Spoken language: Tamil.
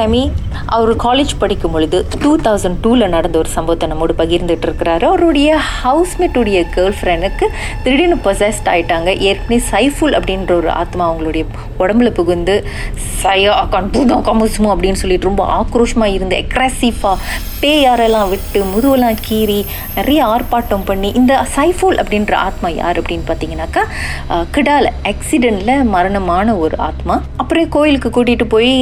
ஷமி அவர் காலேஜ் படிக்கும் பொழுது 2002 நடந்த ஒரு சம்பவத்தை நம்மோடு பகிர்ந்துட்டு இருக்கிறாரு. அவருடைய ஹவுஸ்மேட்டுடைய கேர்ள் ஃப்ரெண்டுக்கு திடீர்னு பொசஸ்ட் ஆகிட்டாங்க. ஏற்கனவே சைஃபுல் அப்படின்ற ஒரு ஆத்மா அவங்களுடைய உடம்புல புகுந்து சயா கண்பூதம் கமுசுமோ அப்படின்னு சொல்லிட்டு ரொம்ப ஆக்ரோஷமாக இருந்து எக்ரெசிவாக பேயாரெல்லாம் விட்டு முதுவெல்லாம் கீறி நிறைய ஆர்ப்பாட்டம் பண்ணி இந்த சைஃபுல் அப்படின்ற ஆத்மா யார் அப்படின்னு பார்த்தீங்கன்னாக்கா கிடால ஆக்சிடெண்ட்டில் மரணமான ஒரு ஆத்மா. அப்புறம் கோயிலுக்கு கூட்டிகிட்டு போய்